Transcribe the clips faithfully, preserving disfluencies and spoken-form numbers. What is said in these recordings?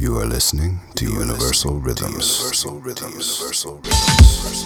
You are listening to Universal Rhythms. Universal Rhythms. Universal Rhythms.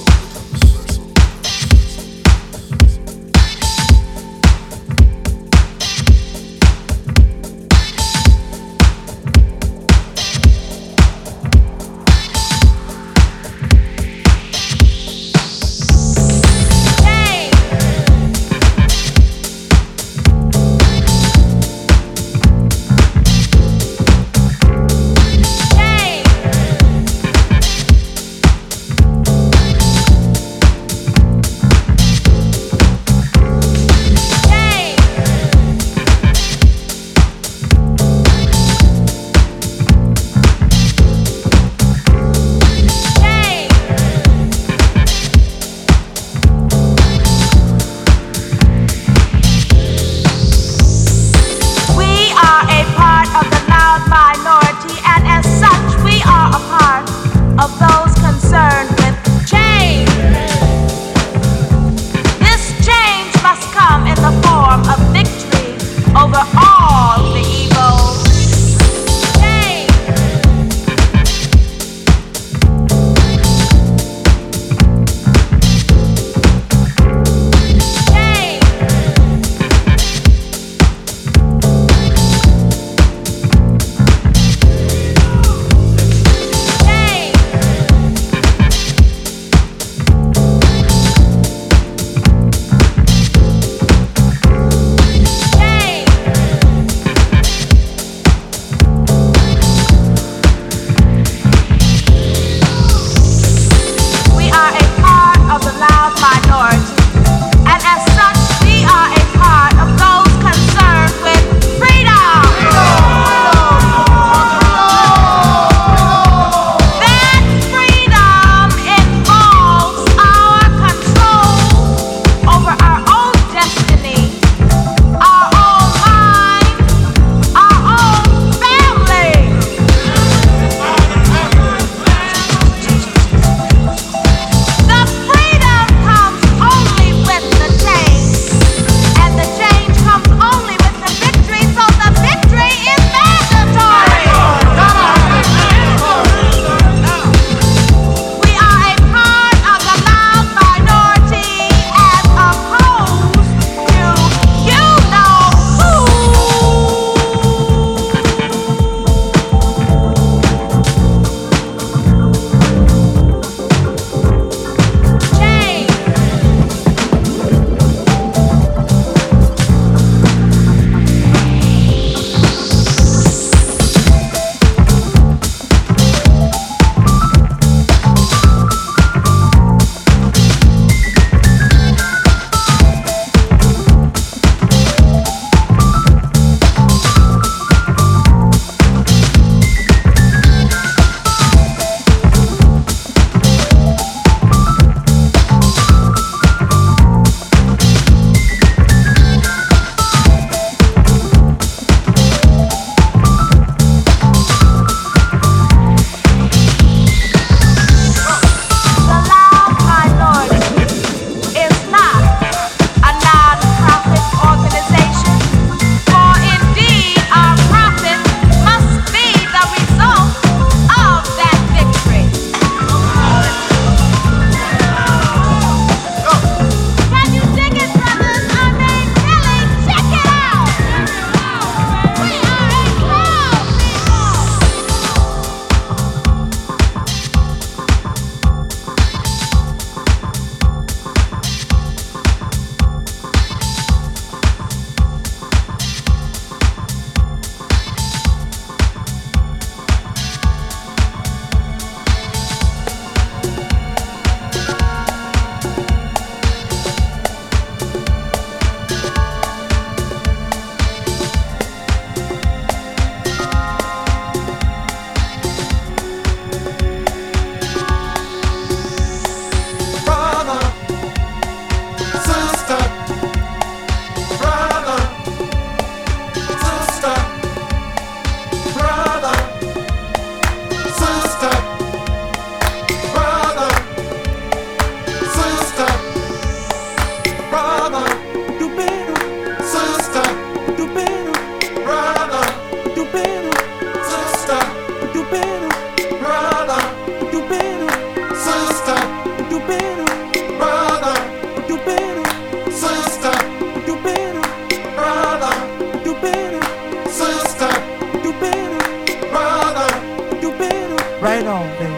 right on, baby.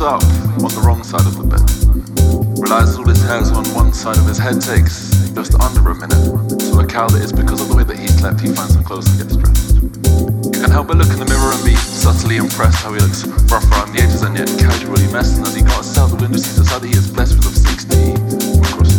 Up on the wrong side of the bed, realizes all his hairs on one side of his head takes just under a minute to a cow that is because of the way that he slept he finds him close and gets dressed. You can help but look in the mirror and be subtly impressed how he looks rough around the edges and yet casually messed, and as he can't sell the window sees the side that he is blessed with of sixty from across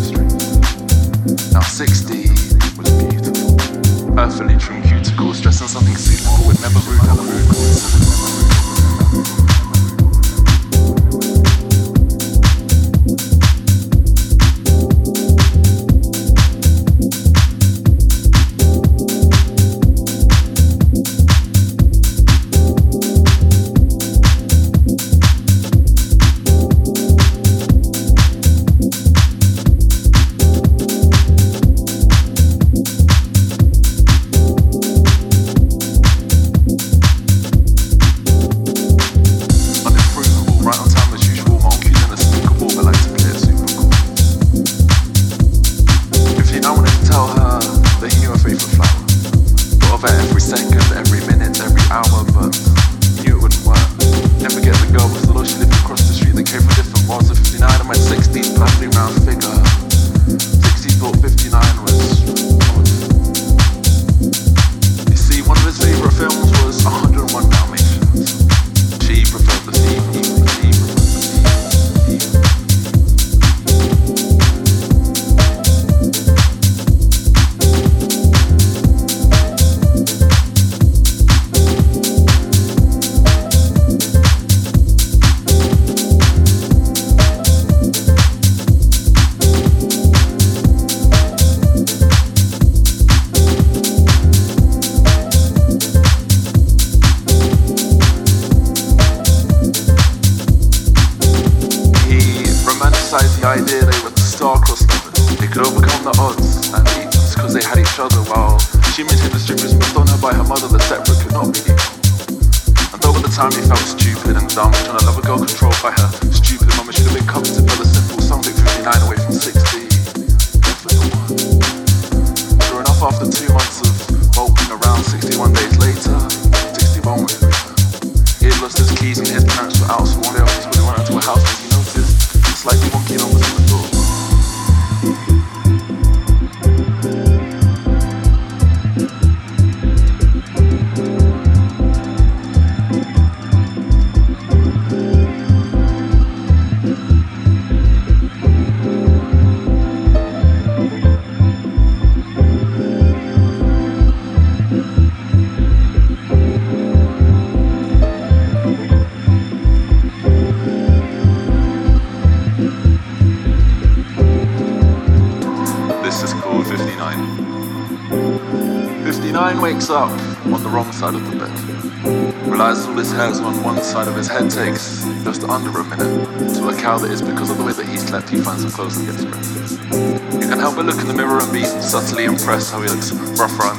the street.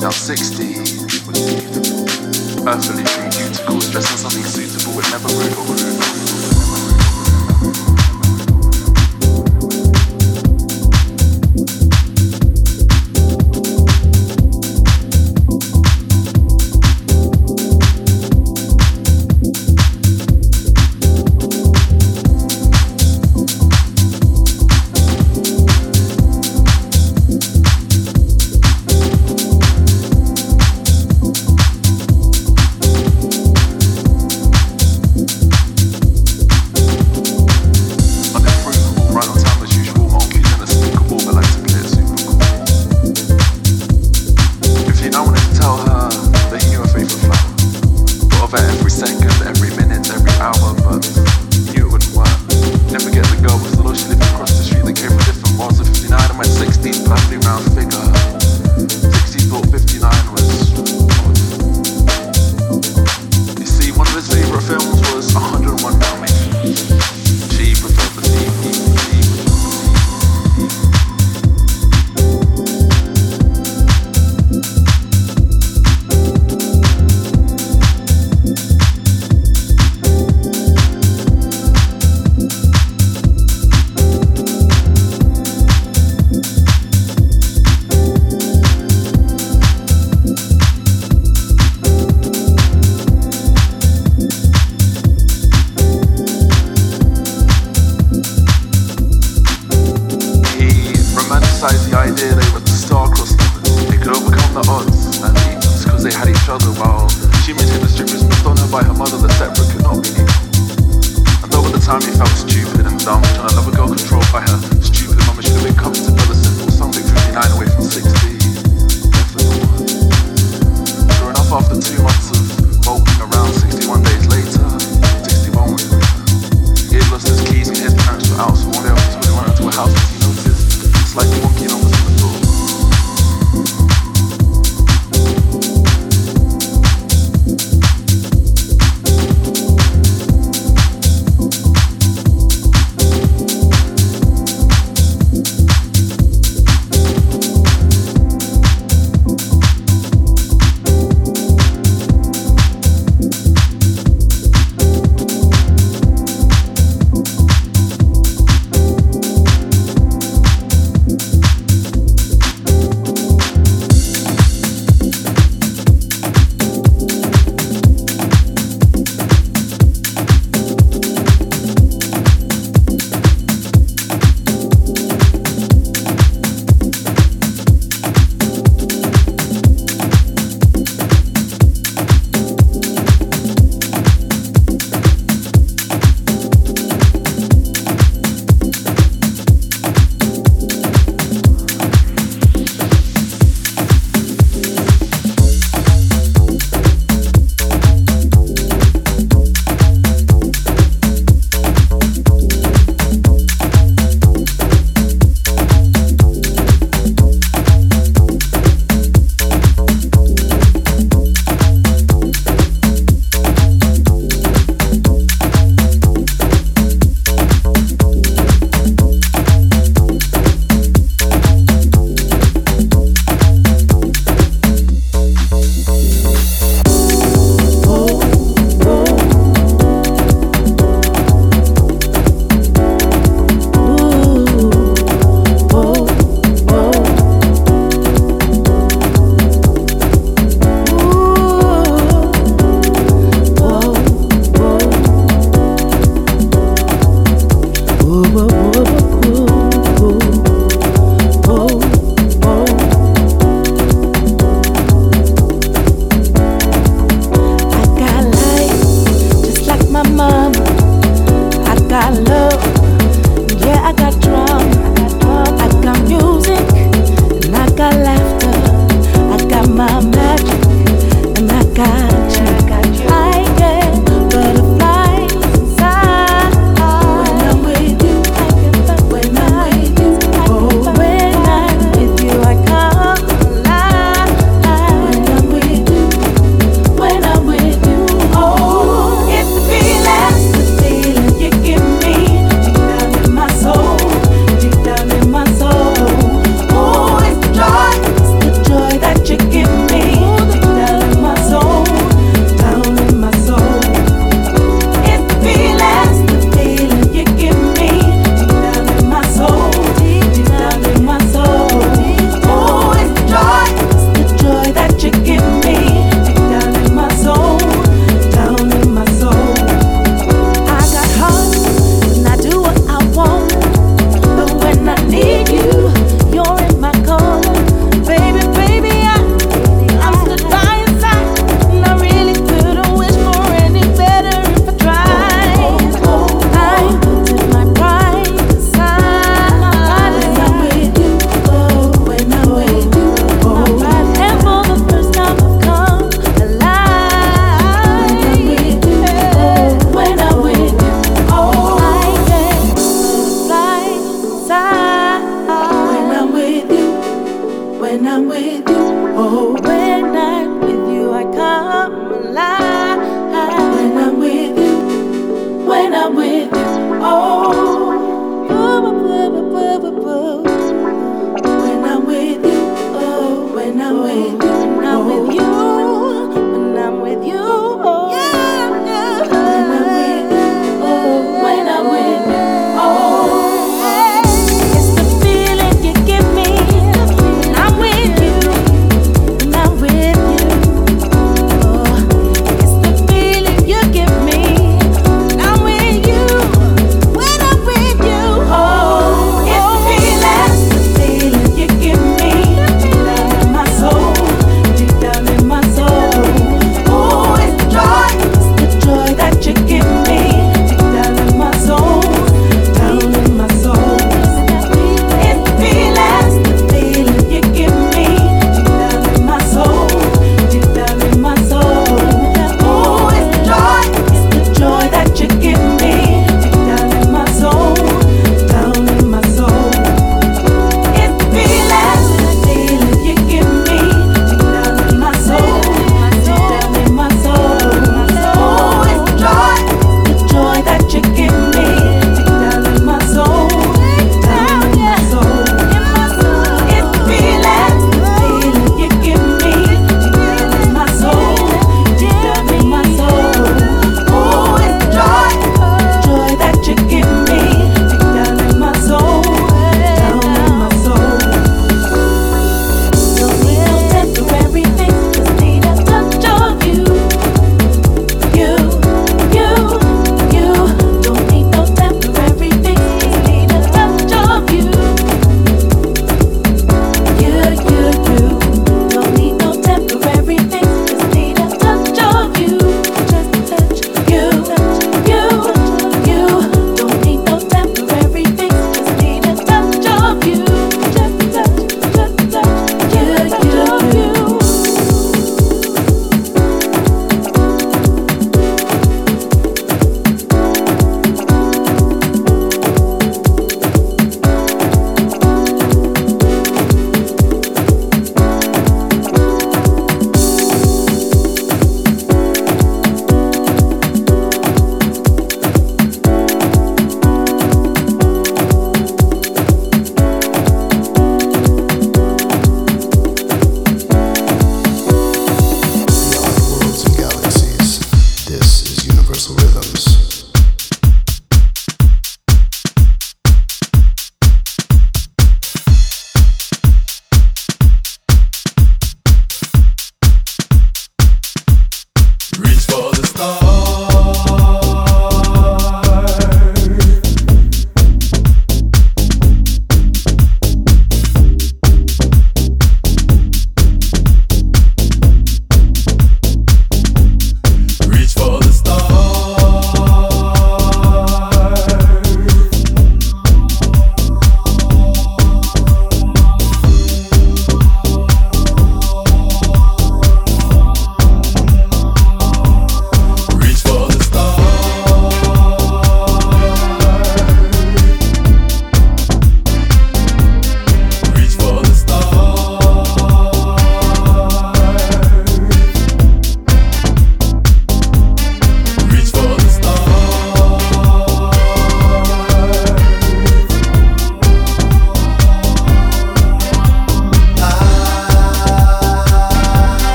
Now sixty was beautiful, earthly from cuticles, dressed in something suitable with never rude or rude.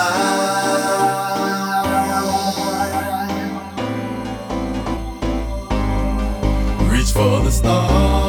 fly. Reach for the stars.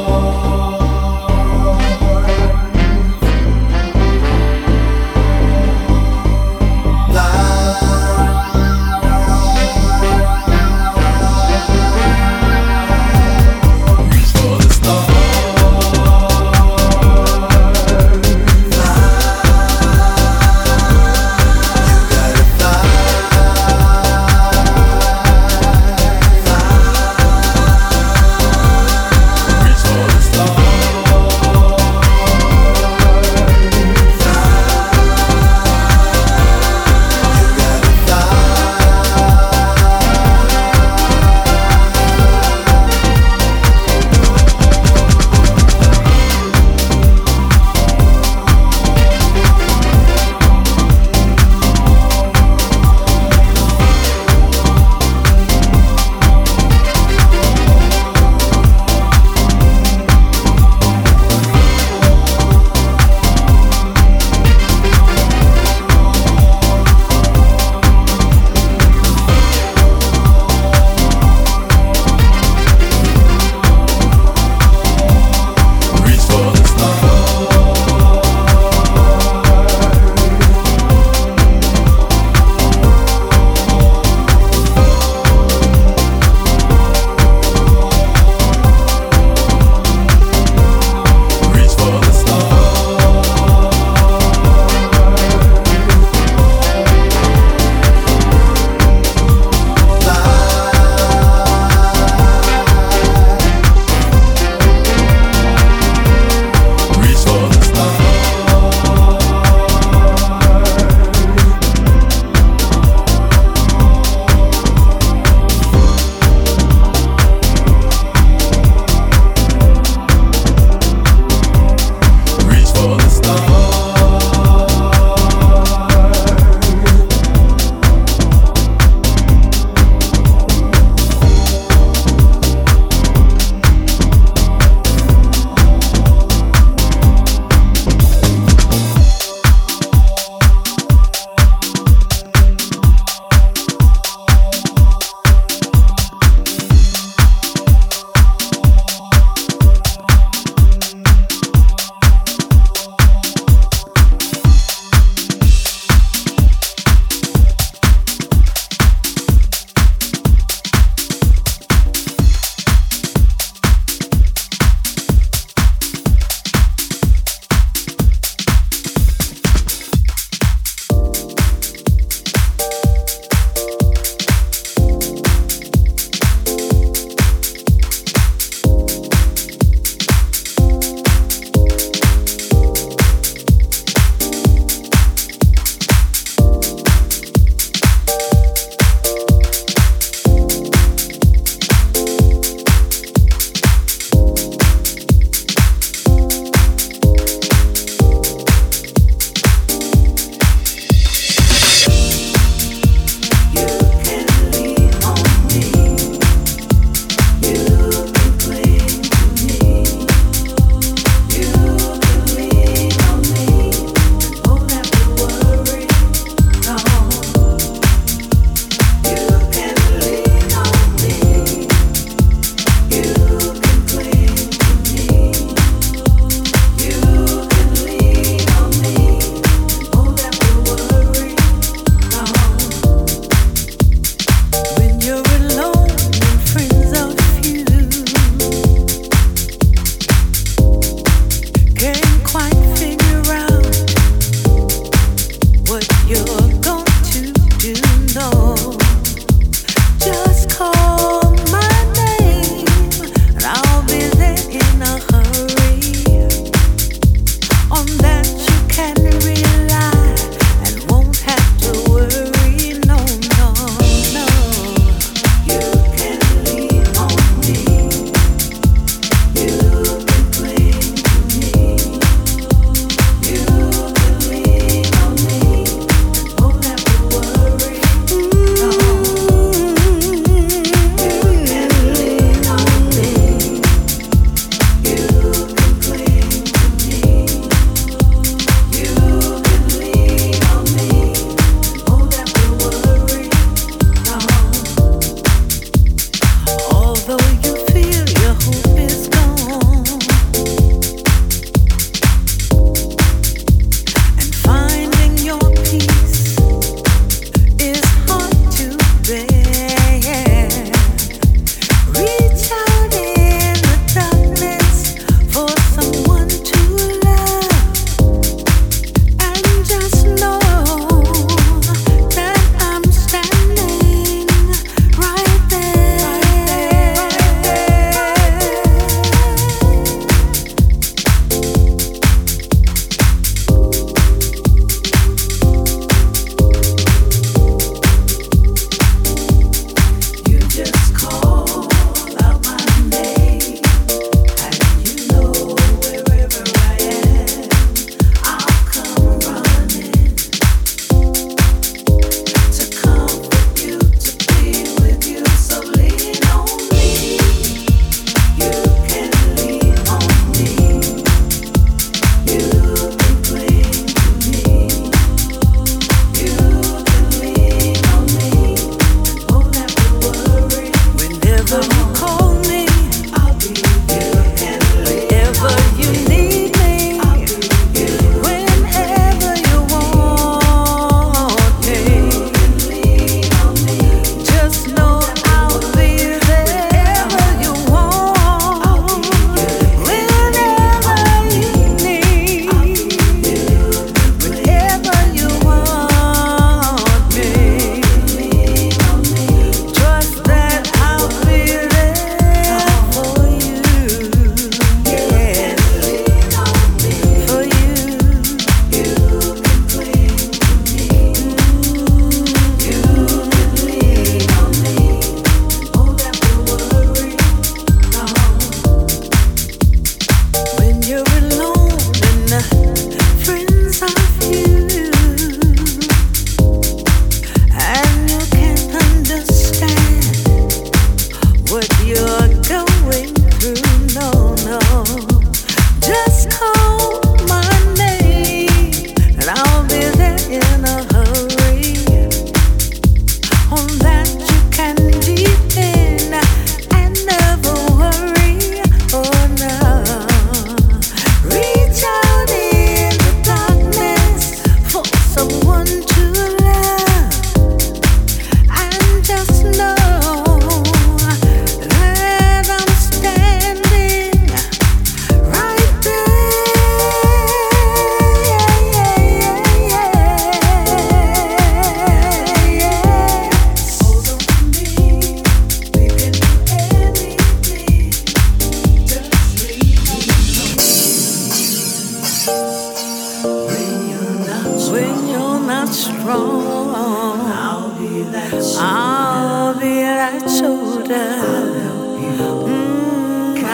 strong. I'll be that shoulder. I'll be that shoulder. I'll help you. Mm, I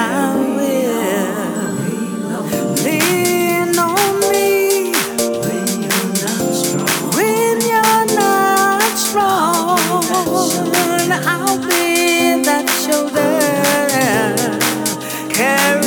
will. Lean on me when you're not strong. When you're not strong, I'll be that shoulder. Carry.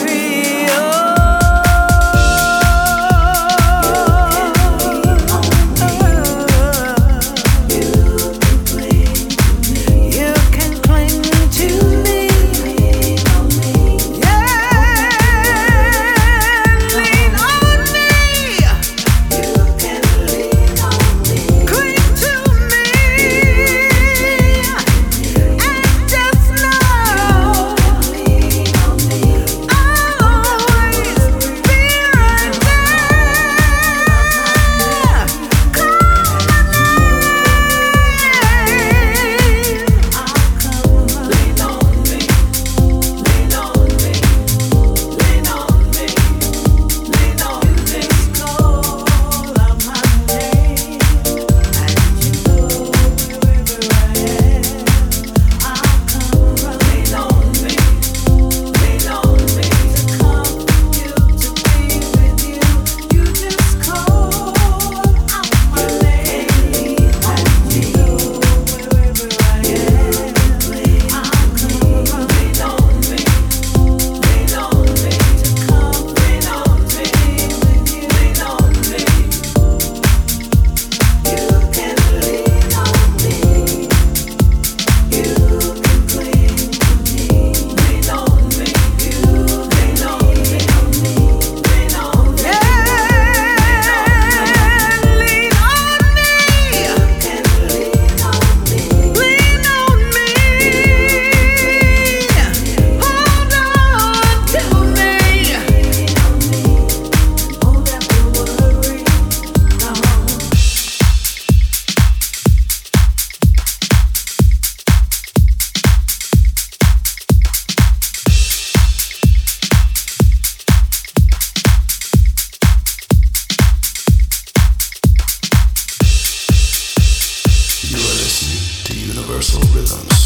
Universal Rhythms.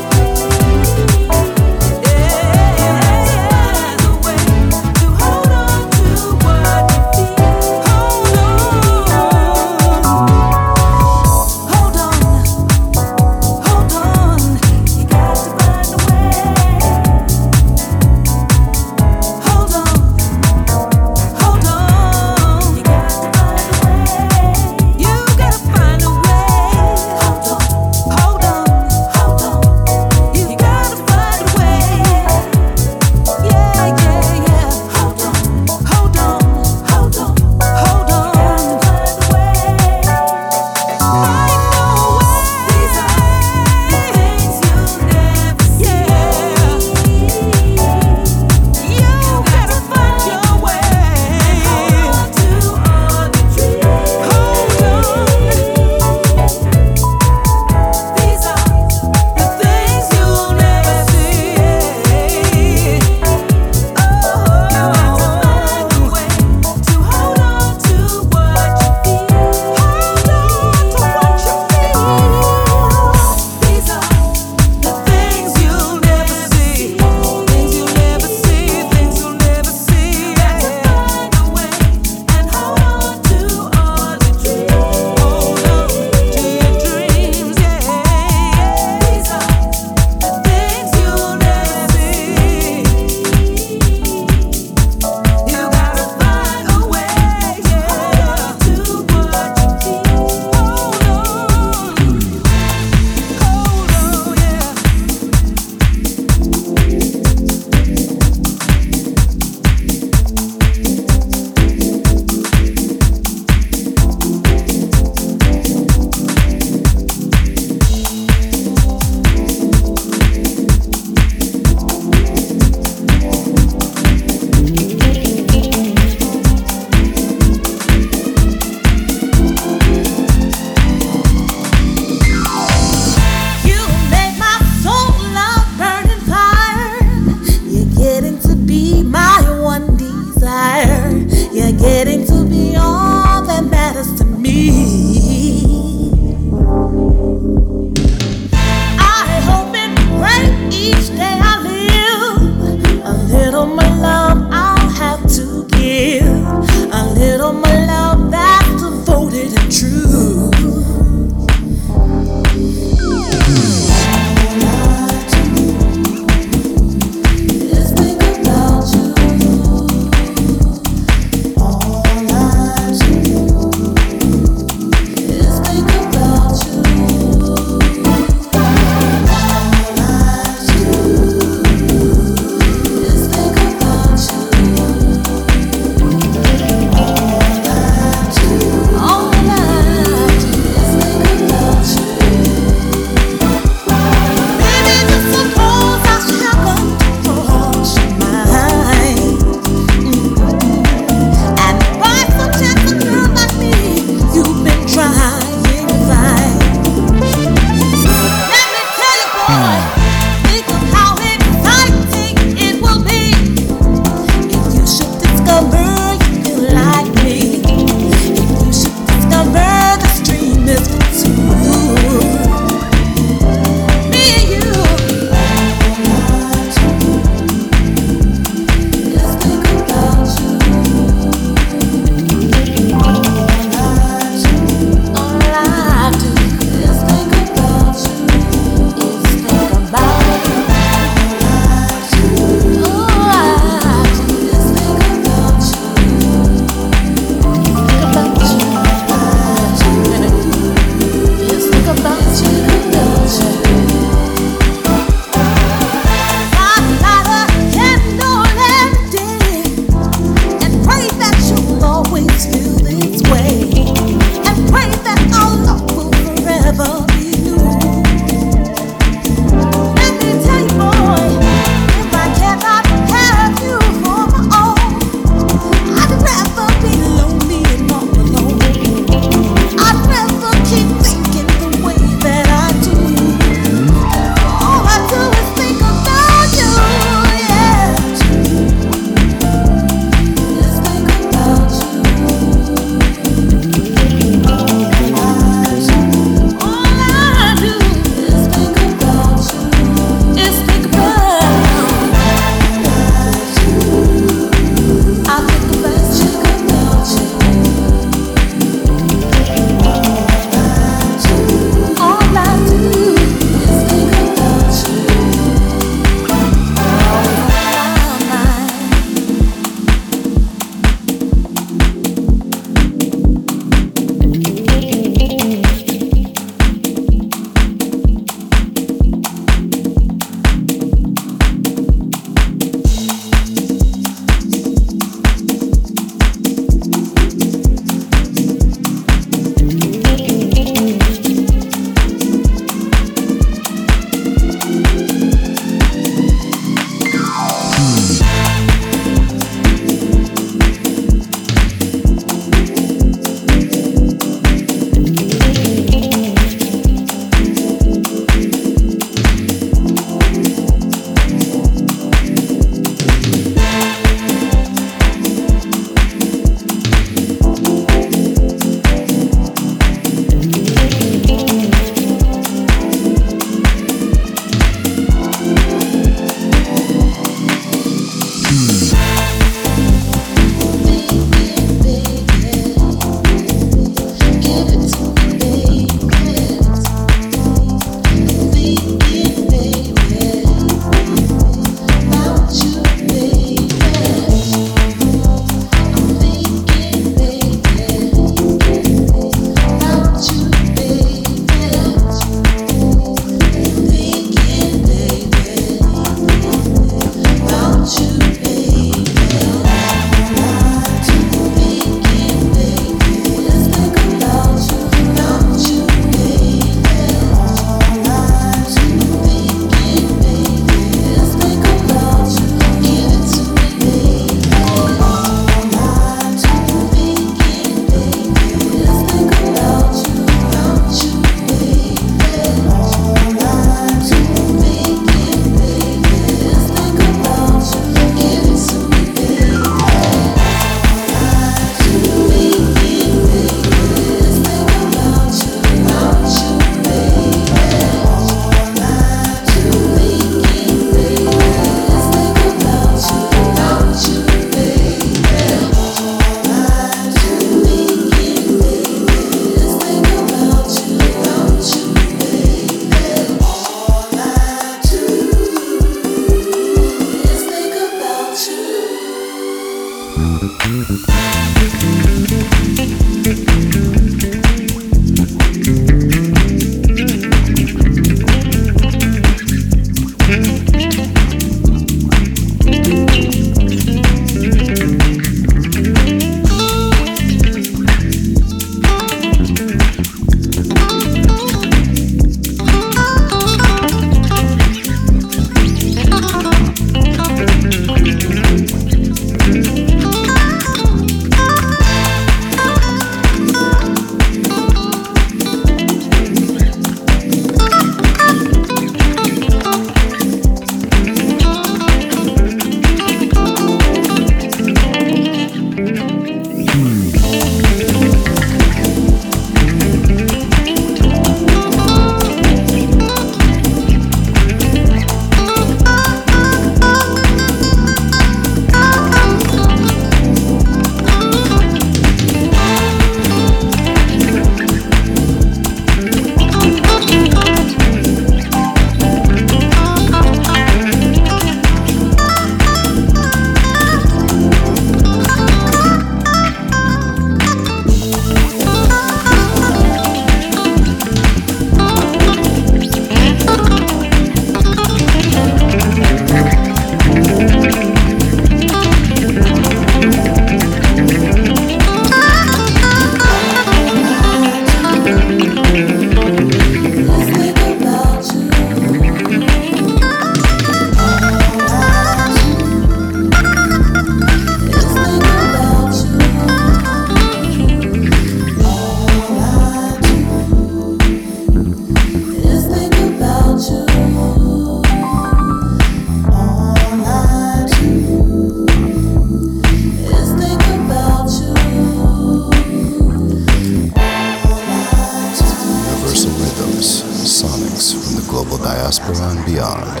Sonics from the global diaspora and beyond.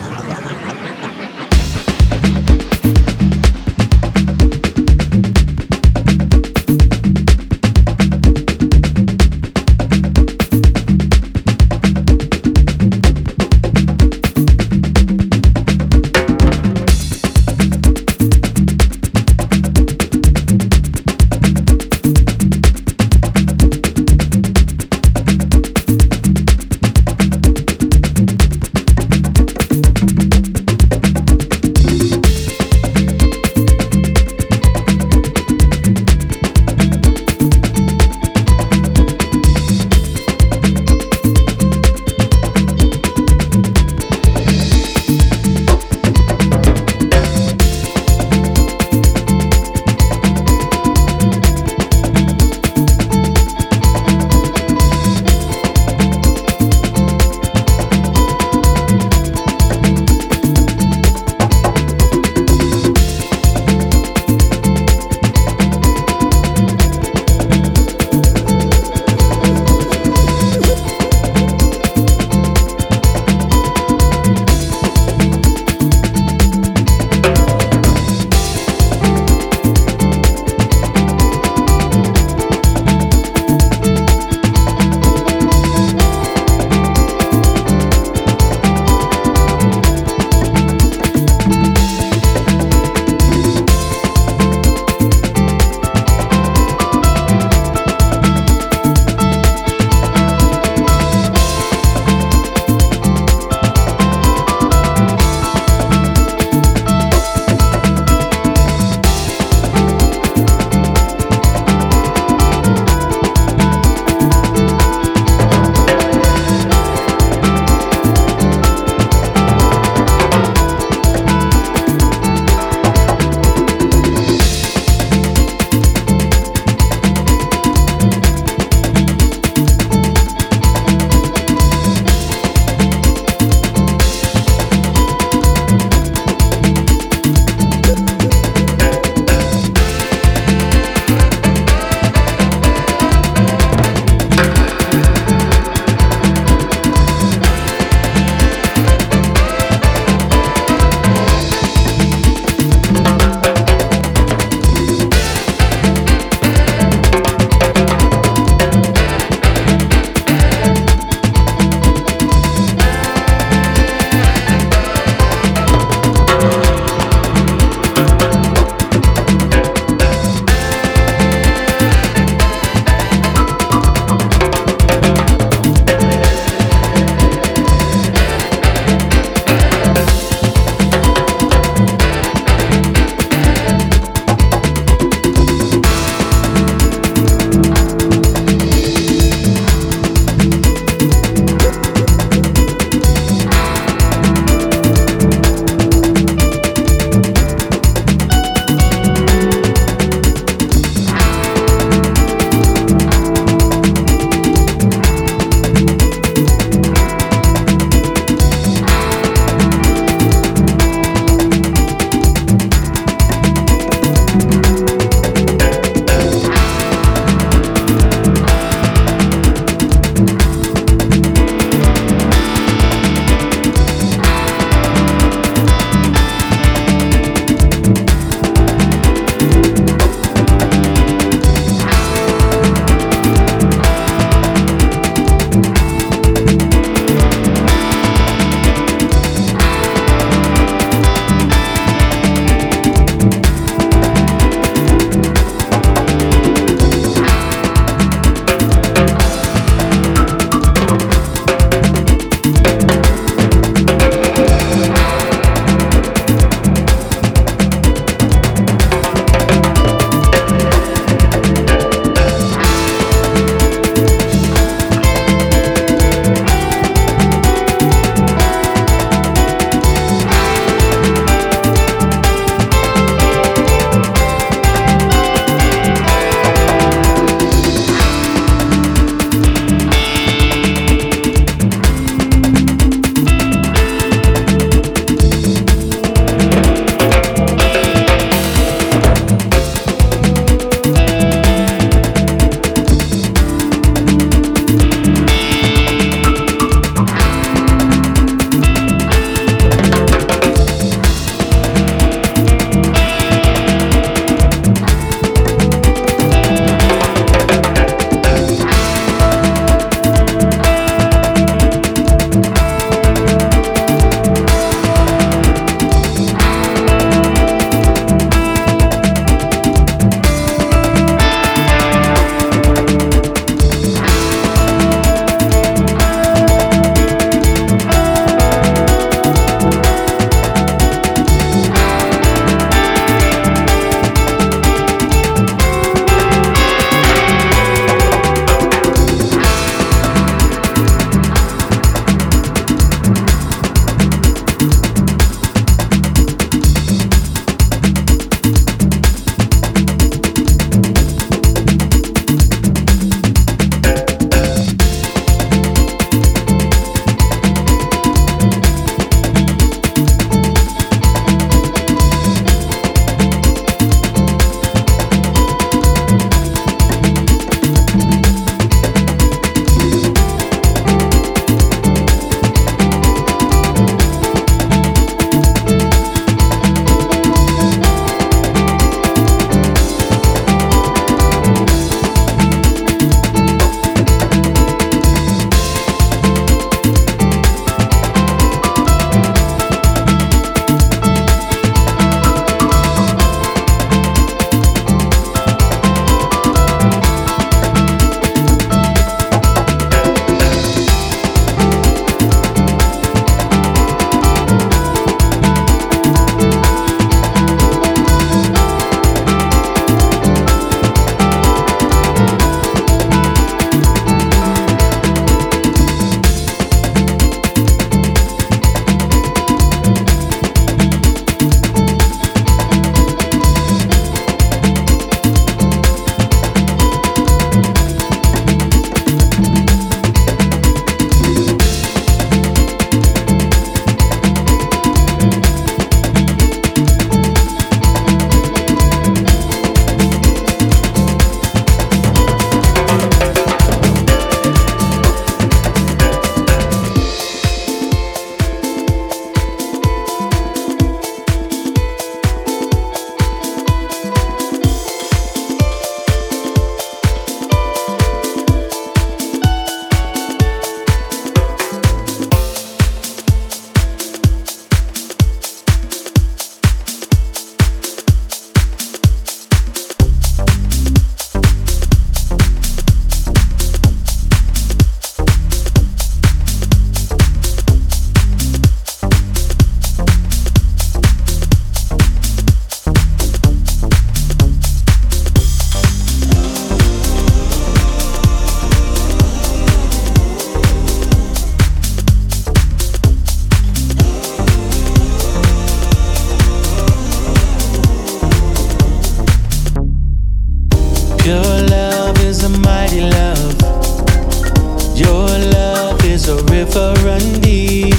run deep.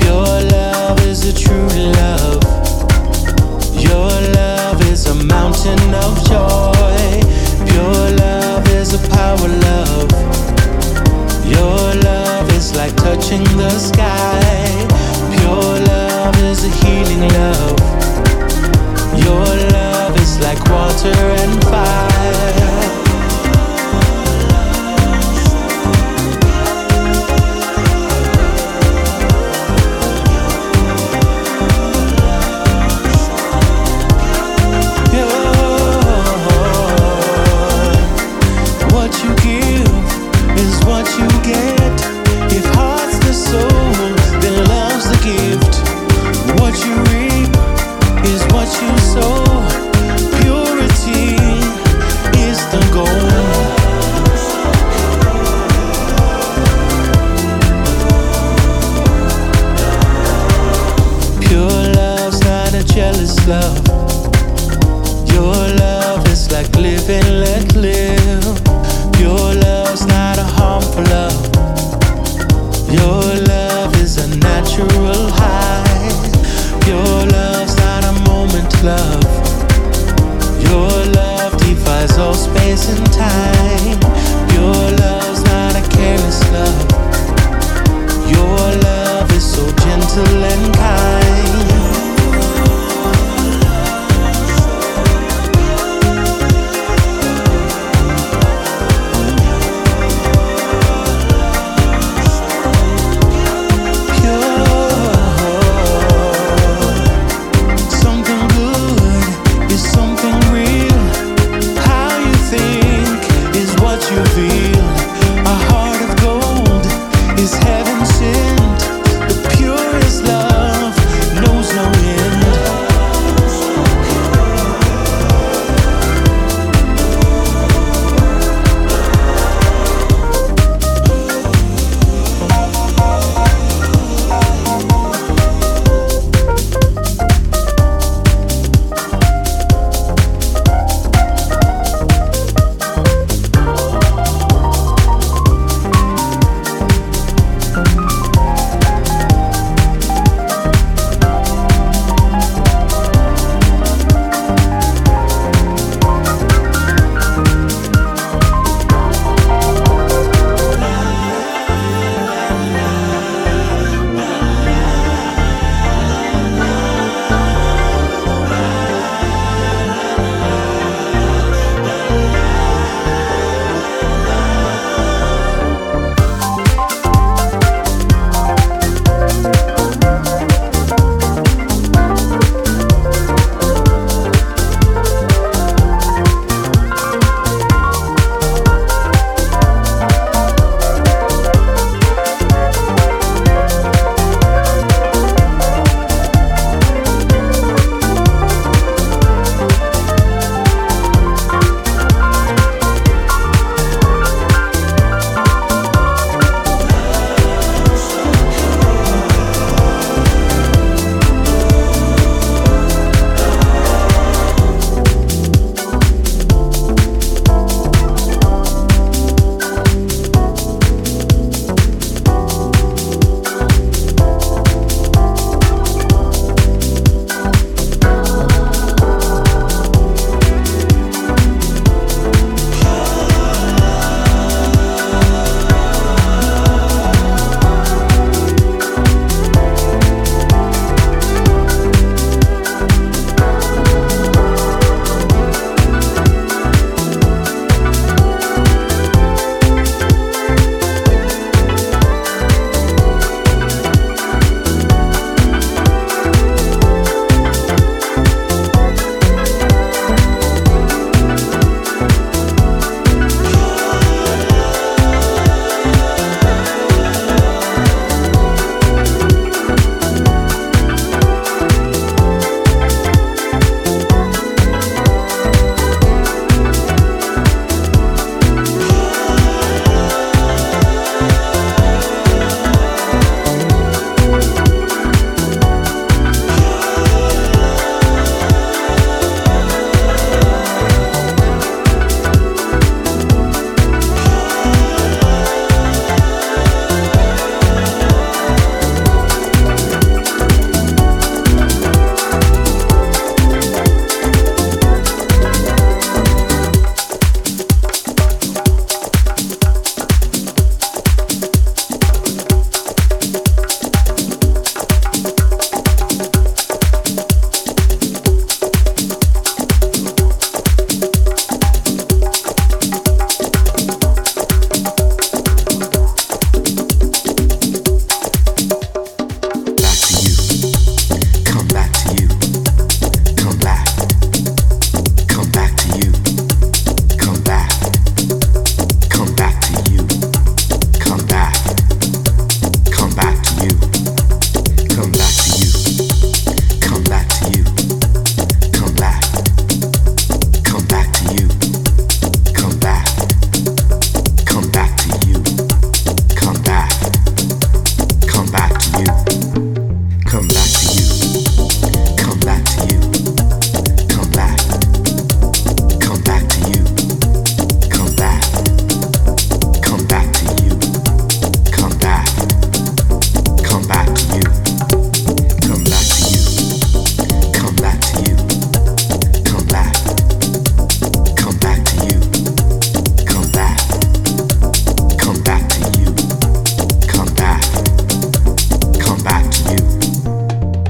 Pure love is a true love. Your love is a mountain of joy. Pure love is a power love. Your love is like touching the sky. Pure love is a healing love. Your love is like water and fire. Love. Your love is like live and let live. Your love's not a harmful love. Your love is a natural high. Your love's not a moment love. Your love defies all space and time. Your love's not a careless love. Your love is so gentle and kind. Bye.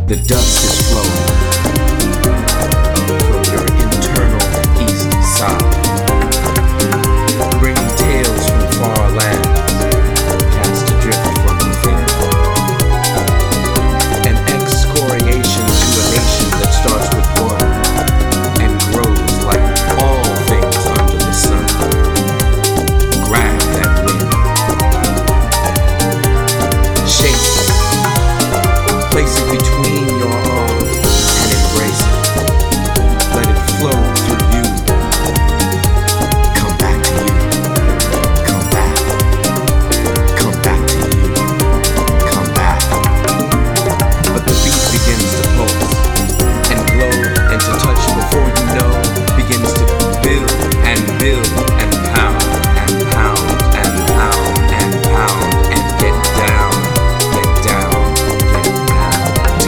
The dust is flowing from your internal east side, bringing tales from far lands cast adrift from within. An excoriation to a nation that starts with water and grows like all things under the sun. Grab that wind. Shape it. Place it between your own and embrace it. Let it flow through you. Come back to you. Come back. Come back to you. Come back. But the beat begins to pulse and glow and to touch before you know, begins to build and build and pound and pound and pound and pound and get down, get down, get down.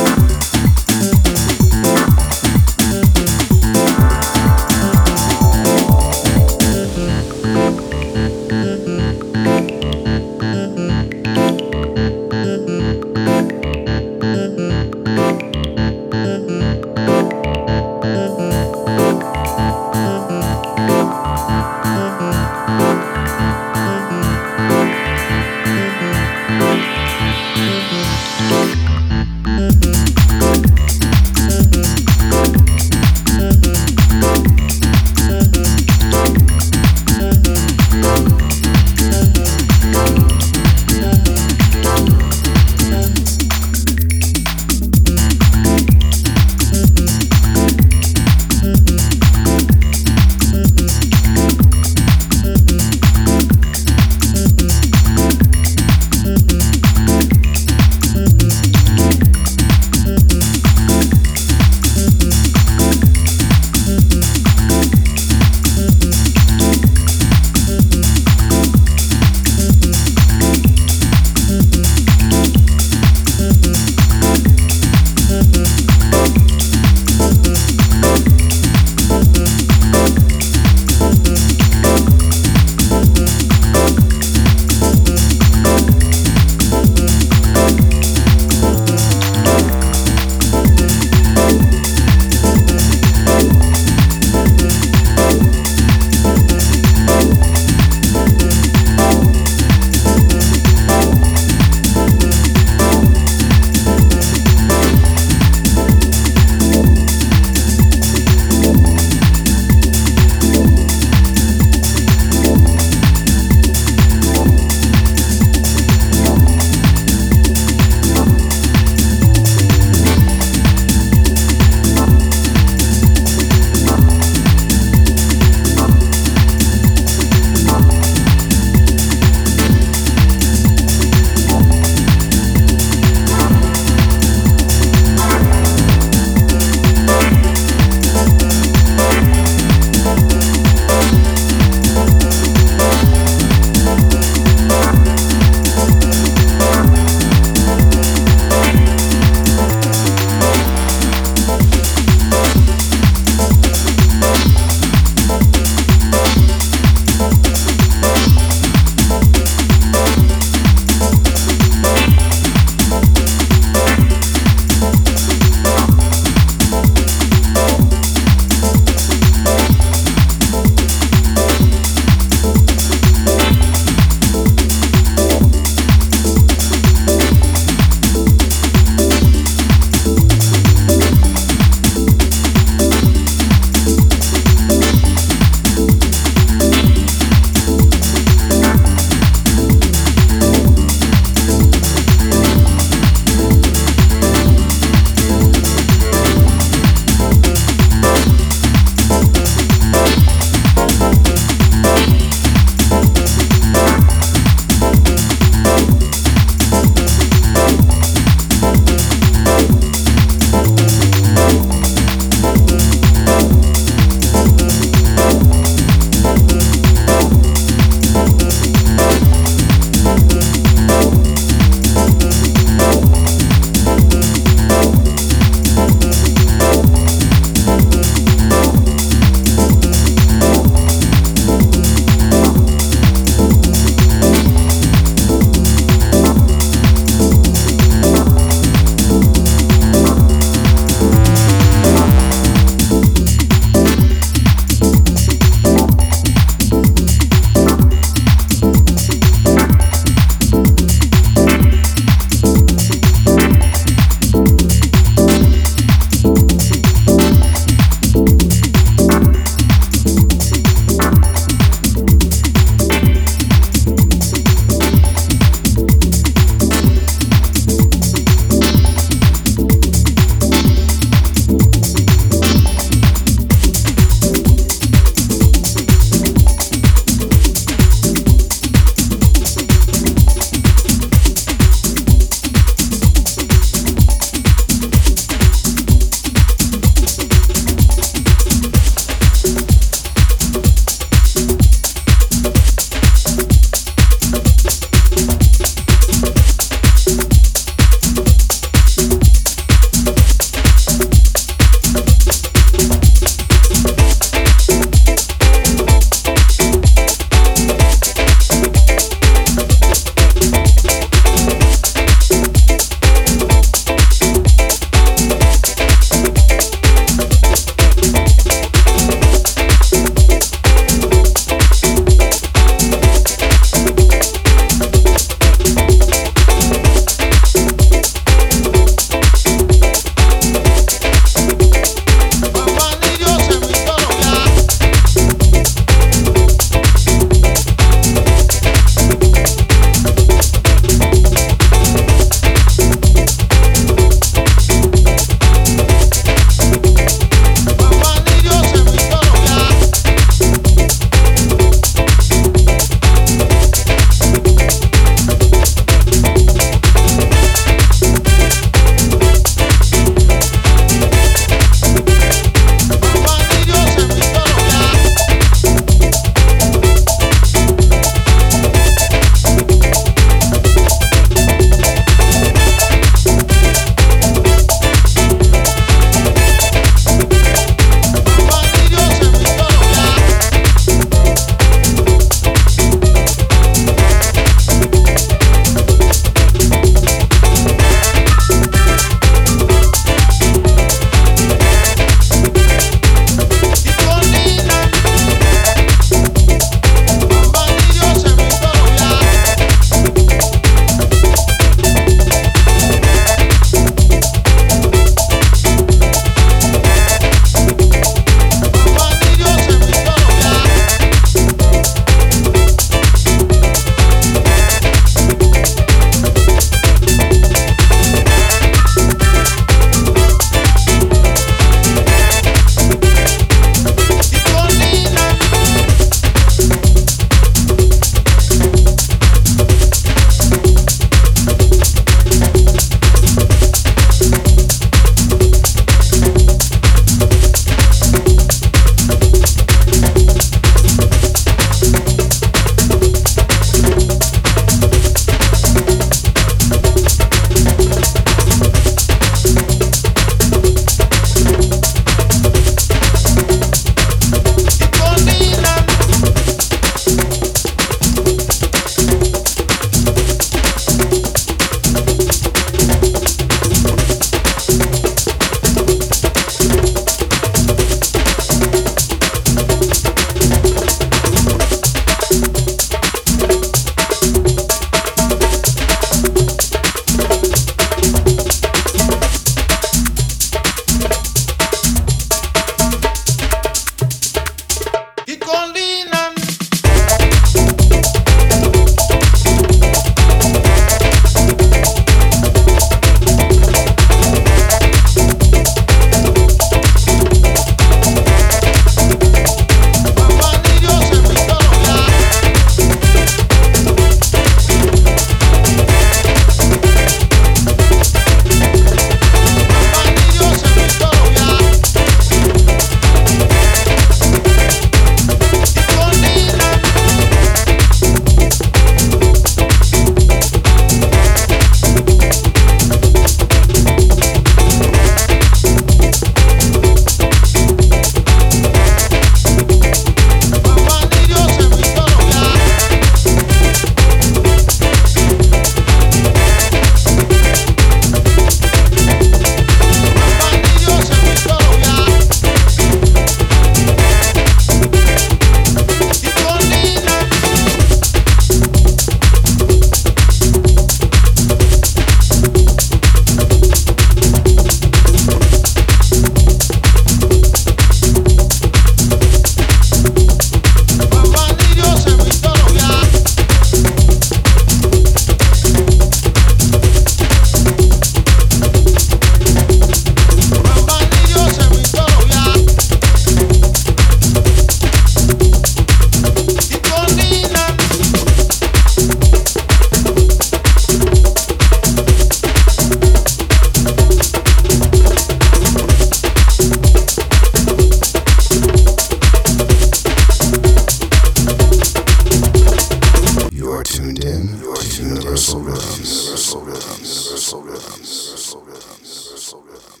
Universal Rhythms. Universal Rhythms. Universal Rhythms. Universal Rhythms.